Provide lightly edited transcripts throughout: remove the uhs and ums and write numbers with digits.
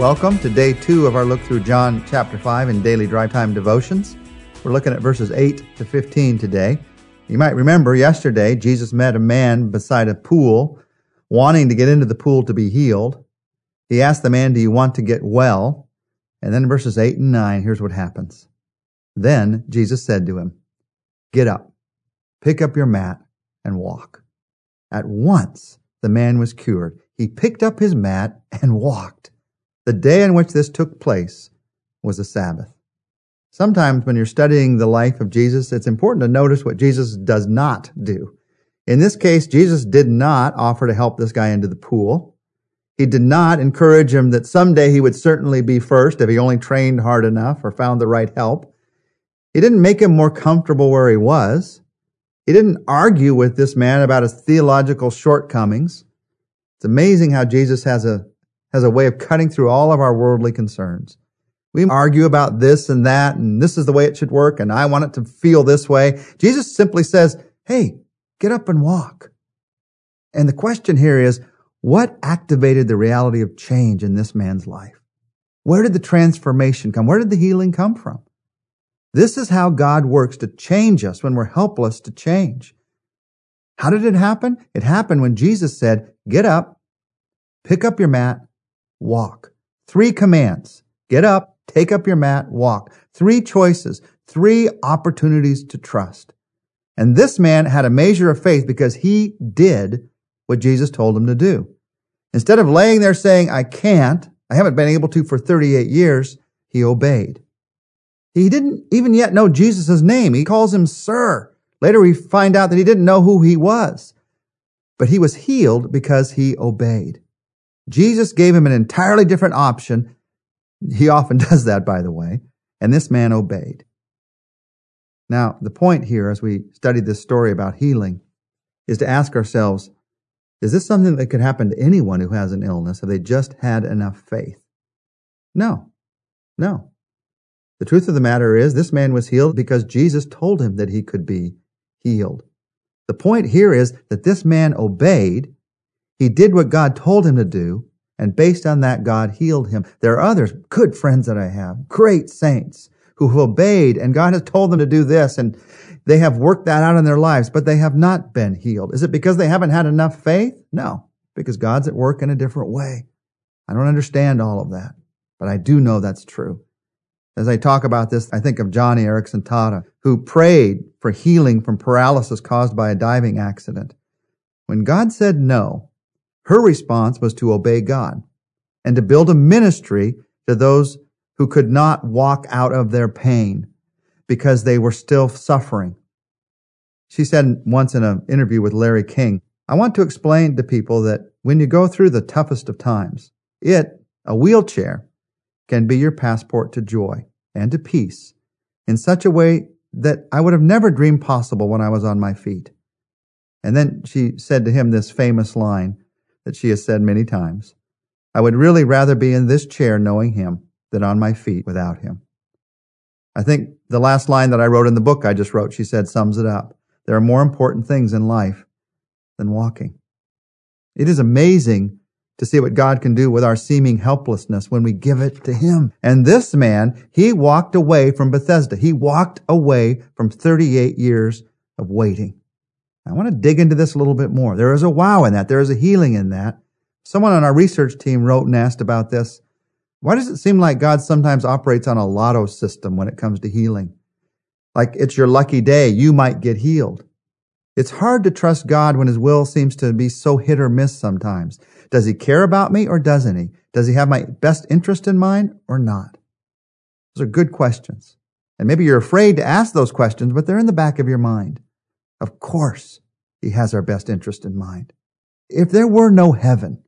Welcome to day 2 of our look through John chapter 5 in daily drive time devotions. We're looking at verses 8 to 15 today. You might remember yesterday Jesus met a man beside a pool wanting to get into the pool to be healed. He asked the man, "Do you want to get well?" And then in verses 8 and 9, here's what happens. Then Jesus said to him, "Get up, pick up your mat, and walk." At once the man was cured. He picked up his mat and walked. The day in which this took place was a Sabbath. Sometimes when you're studying the life of Jesus, it's important to notice what Jesus does not do. In this case, Jesus did not offer to help this guy into the pool. He did not encourage him that someday he would certainly be first if he only trained hard enough or found the right help. He didn't make him more comfortable where he was. He didn't argue with this man about his theological shortcomings. It's amazing how Jesus has a way of cutting through all of our worldly concerns. We argue about this and that, and this is the way it should work, and I want it to feel this way. Jesus simply says, "Hey, get up and walk." And the question here is, what activated the reality of change in this man's life? Where did the transformation come? Where did the healing come from? This is how God works to change us when we're helpless to change. How did it happen? It happened when Jesus said, "Get up, pick up your mat, walk." 3 commands. Get up, take up your mat, walk. 3 choices, 3 opportunities to trust. And this man had a measure of faith because he did what Jesus told him to do. Instead of laying there saying, "I can't, I haven't been able to for 38 years, he obeyed. He didn't even yet know Jesus' name. He calls him Sir. Later we find out that he didn't know who he was. But he was healed because he obeyed. Jesus gave him an entirely different option. He often does that, by the way. And this man obeyed. Now, the point here as we study this story about healing is to ask ourselves, is this something that could happen to anyone who has an illness if they just had enough faith? No. The truth of the matter is, this man was healed because Jesus told him that he could be healed. The point here is that this man obeyed. He did what God told him to do, and based on that, God healed him. There are others, good friends that I have, great saints, who have obeyed, and God has told them to do this, and they have worked that out in their lives, but they have not been healed. Is it because they haven't had enough faith? No, because God's at work in a different way. I don't understand all of that, but I do know that's true. As I talk about this, I think of Johnny Erickson Tada, who prayed for healing from paralysis caused by a diving accident. When God said no, her response was to obey God and to build a ministry to those who could not walk out of their pain because they were still suffering. She said once in an interview with Larry King, "I want to explain to people that when you go through the toughest of times, a wheelchair, can be your passport to joy and to peace in such a way that I would have never dreamed possible when I was on my feet." And then she said to him this famous line that she has said many times, "I would really rather be in this chair knowing him than on my feet without him." I think the last line that I wrote in the book I just wrote, she said, sums it up. There are more important things in life than walking. It is amazing to see what God can do with our seeming helplessness when we give it to Him. And this man, he walked away from Bethesda. He walked away from 38 years of waiting. I want to dig into this a little bit more. There is a wow in that. There is a healing in that. Someone on our research team wrote and asked about this. Why does it seem like God sometimes operates on a lotto system when it comes to healing? Like it's your lucky day, you might get healed. It's hard to trust God when His will seems to be so hit or miss sometimes. Does He care about me or doesn't He? Does He have my best interest in mind or not? Those are good questions. And maybe you're afraid to ask those questions, but they're in the back of your mind. Of course, He has our best interest in mind. If there were no heaven,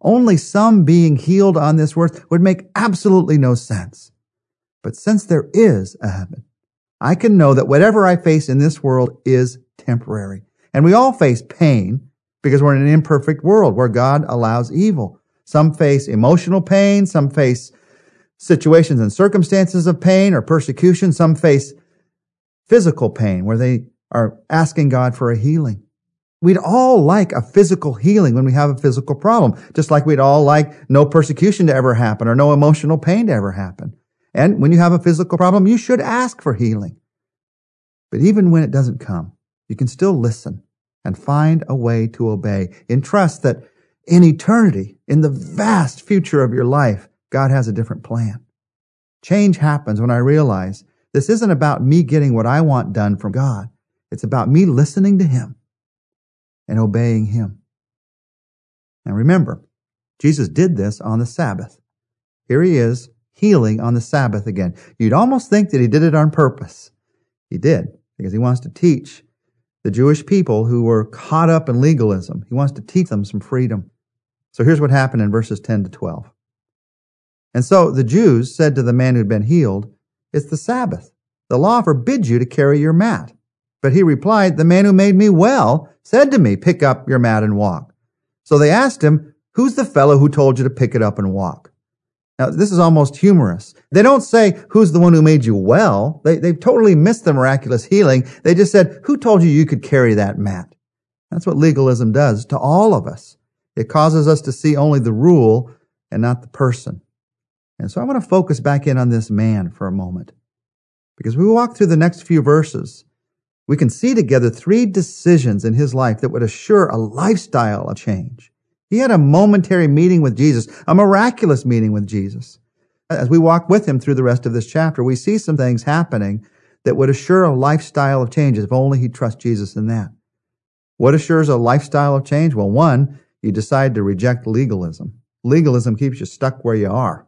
only some being healed on this earth would make absolutely no sense. But since there is a heaven, I can know that whatever I face in this world is temporary. And we all face pain because we're in an imperfect world where God allows evil. Some face emotional pain. Some face situations and circumstances of pain or persecution. Some face physical pain where they are asking God for a healing. We'd all like a physical healing when we have a physical problem, just like we'd all like no persecution to ever happen or no emotional pain to ever happen. And when you have a physical problem, you should ask for healing. But even when it doesn't come, you can still listen and find a way to obey in trust that in eternity, in the vast future of your life, God has a different plan. Change happens when I realize this isn't about me getting what I want done from God. It's about me listening to Him and obeying Him. Now remember, Jesus did this on the Sabbath. Here He is healing on the Sabbath again. You'd almost think that He did it on purpose. He did, because He wants to teach the Jewish people who were caught up in legalism. He wants to teach them some freedom. So here's what happened in verses 10 to 12. And so the Jews said to the man who'd been healed, "It's the Sabbath. The law forbids you to carry your mat." But he replied, "The man who made me well said to me, 'Pick up your mat and walk.'" So they asked him, "Who's the fellow who told you to pick it up and walk?" Now, this is almost humorous. They don't say, "Who's the one who made you well?" They've totally missed the miraculous healing. They just said, "Who told you you could carry that mat?" That's what legalism does to all of us. It causes us to see only the rule and not the person. And so I want to focus back in on this man for a moment, because we walk through the next few verses, we can see together three decisions in his life that would assure a lifestyle of change. He had a momentary meeting with Jesus, a miraculous meeting with Jesus. As we walk with him through the rest of this chapter, we see some things happening that would assure a lifestyle of change if only he trusts Jesus in that. What assures a lifestyle of change? Well, one, you decide to reject legalism. Legalism keeps you stuck where you are.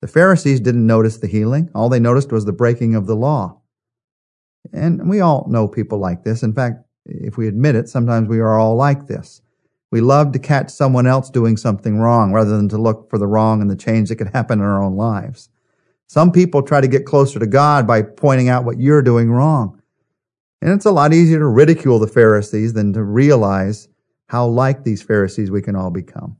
The Pharisees didn't notice the healing. All they noticed was the breaking of the law. And we all know people like this. In fact, if we admit it, sometimes we are all like this. We love to catch someone else doing something wrong rather than to look for the wrong and the change that could happen in our own lives. Some people try to get closer to God by pointing out what you're doing wrong. And it's a lot easier to ridicule the Pharisees than to realize how like these Pharisees we can all become.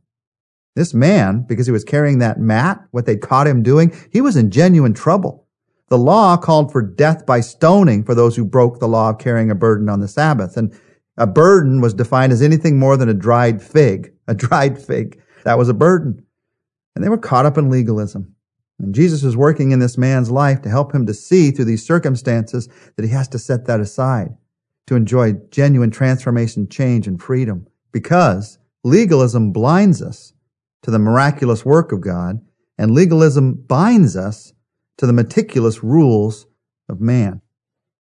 This man, because he was carrying that mat, what they caught him doing, he was in genuine trouble. The law called for death by stoning for those who broke the law of carrying a burden on the Sabbath. And a burden was defined as anything more than a dried fig. A dried fig, that was a burden. And they were caught up in legalism. And Jesus is working in this man's life to help him to see through these circumstances that he has to set that aside to enjoy genuine transformation, change, and freedom. Because legalism blinds us to the miraculous work of God, and legalism binds us to the meticulous rules of man.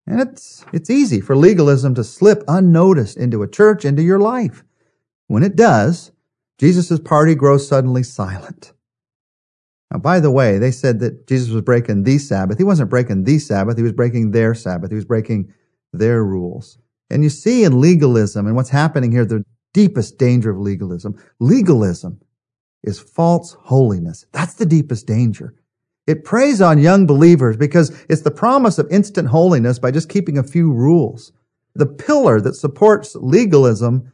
And it's easy for legalism to slip unnoticed into a church, into your life. When it does, Jesus' party grows suddenly silent. Now, by the way, they said that Jesus was breaking the Sabbath. He wasn't breaking the Sabbath. He was breaking their Sabbath. He was breaking their rules. And you see in legalism and what's happening here, the deepest danger of legalism. Legalism is false holiness. That's the deepest danger. It preys on young believers because it's the promise of instant holiness by just keeping a few rules. The pillar that supports legalism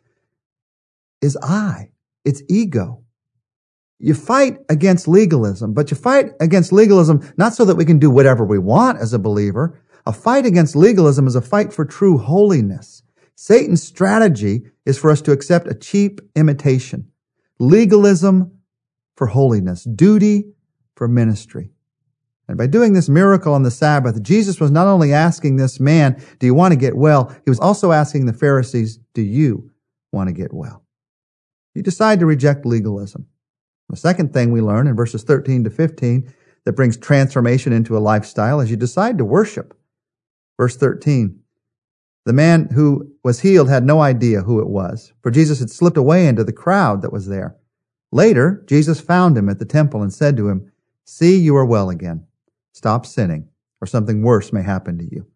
is I. It's ego. You fight against legalism, but you fight against legalism not so that we can do whatever we want as a believer. A fight against legalism is a fight for true holiness. Satan's strategy is for us to accept a cheap imitation. Legalism for holiness. Duty for ministry. And by doing this miracle on the Sabbath, Jesus was not only asking this man, "Do you want to get well?" He was also asking the Pharisees, "Do you want to get well?" You decide to reject legalism. The second thing we learn in verses 13 to 15 that brings transformation into a lifestyle is you decide to worship. Verse 13, the man who was healed had no idea who it was, for Jesus had slipped away into the crowd that was there. Later, Jesus found him at the temple and said to him, "See, you are well again. Stop sinning, or something worse may happen to you."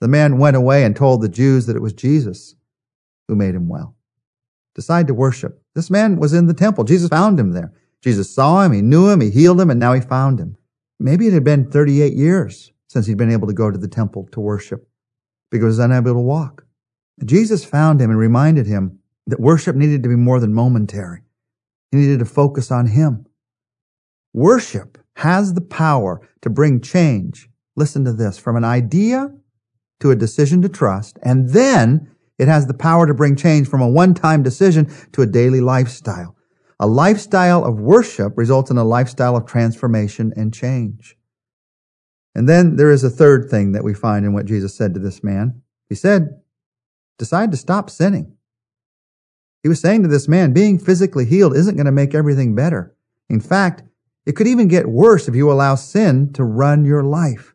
The man went away and told the Jews that it was Jesus who made him well. Decide to worship. This man was in the temple. Jesus found him there. Jesus saw him, he knew him, he healed him, and now he found him. Maybe it had been 38 years since he'd been able to go to the temple to worship because he was unable to walk. Jesus found him and reminded him that worship needed to be more than momentary. He needed to focus on him. Worship has the power to bring change. Listen to this, from an idea to a decision to trust, and then It has the power to bring change from a one-time decision to a daily lifestyle. A lifestyle of worship results in a lifestyle of transformation and change. And then there is a third thing that we find in what Jesus said to this man. He said, decide to stop sinning. He was saying to this man, being physically healed isn't going to make everything better. In fact, it could even get worse if you allow sin to run your life.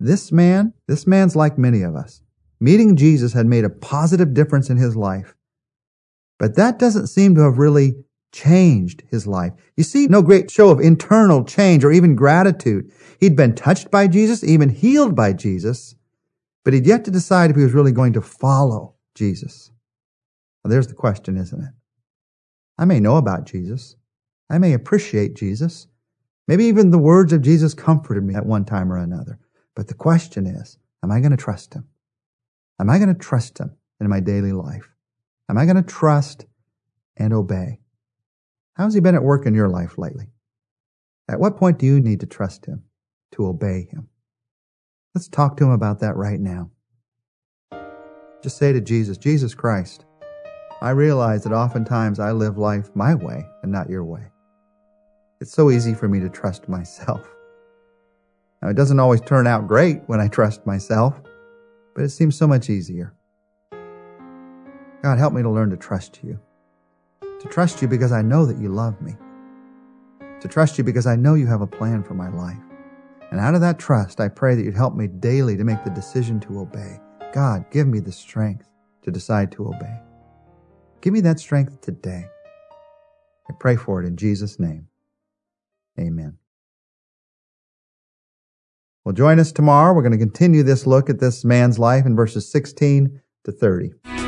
This man's like many of us. Meeting Jesus had made a positive difference in his life, but that doesn't seem to have really changed his life. You see, no great show of internal change or even gratitude. He'd been touched by Jesus, even healed by Jesus, but he'd yet to decide if he was really going to follow Jesus. Now, there's the question, isn't it? I may know about Jesus. I may appreciate Jesus. Maybe even the words of Jesus comforted me at one time or another. But the question is, am I going to trust him? Am I going to trust him in my daily life? Am I going to trust and obey? How's he been at work in your life lately? At what point do you need to trust him, to obey him? Let's talk to him about that right now. Just say to Jesus, Jesus Christ, I realize that oftentimes I live life my way and not your way. It's so easy for me to trust myself. Now, it doesn't always turn out great when I trust myself, but it seems so much easier. God, help me to learn to trust you. To trust you because I know that you love me. To trust you because I know you have a plan for my life. And out of that trust, I pray that you'd help me daily to make the decision to obey. God, give me the strength to decide to obey. Give me that strength today. I pray for it in Jesus' name. Amen. Well, join us tomorrow. We're going to continue this look at this man's life in verses 16 to 30.